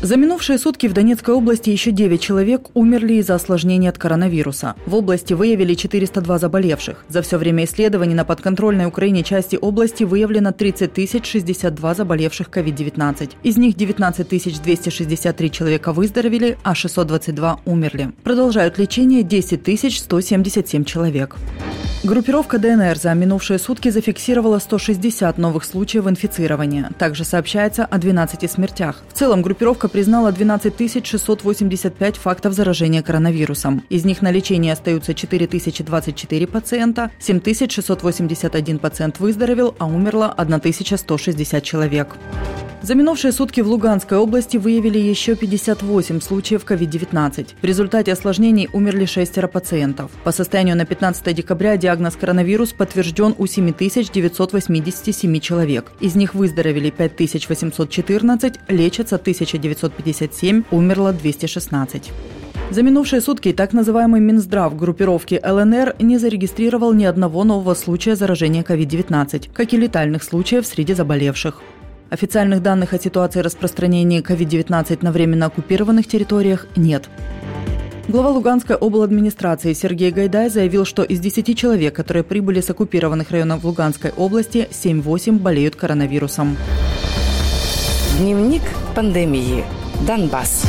За минувшие сутки в Донецкой области еще 9 человек умерли из-за осложнений от коронавируса. В области выявили 402 заболевших. За все время исследований на подконтрольной Украине части области выявлено 30 062 заболевших COVID-19. Из них 19 263 человека выздоровели, а 622 умерли. Продолжают лечение 10 177 человек. Группировка ДНР за минувшие сутки зафиксировала 160 новых случаев инфицирования. Также сообщается о 12 смертях. В целом группировка признала 12 685 фактов заражения коронавирусом. Из них на лечении остаются 4024 пациента, 7681 пациент выздоровел, а умерло 1160 человек. За минувшие сутки в Луганской области выявили еще 58 случаев COVID-19. В результате осложнений умерли 6 пациентов. По состоянию на 15 декабря диагноз коронавирус подтвержден у 7987 человек. Из них выздоровели 5814, лечатся 1957, умерло 216. За минувшие сутки так называемый Минздрав группировки ЛНР не зарегистрировал ни одного нового случая заражения COVID-19, как и летальных случаев среди заболевших. Официальных данных о ситуации распространения COVID-19 на временно оккупированных территориях нет. Глава Луганской обладминистрации Сергей Гайдай заявил, что из 10 человек, которые прибыли с оккупированных районов Луганской области, 7-8 болеют коронавирусом. Дневник пандемии. Донбасс.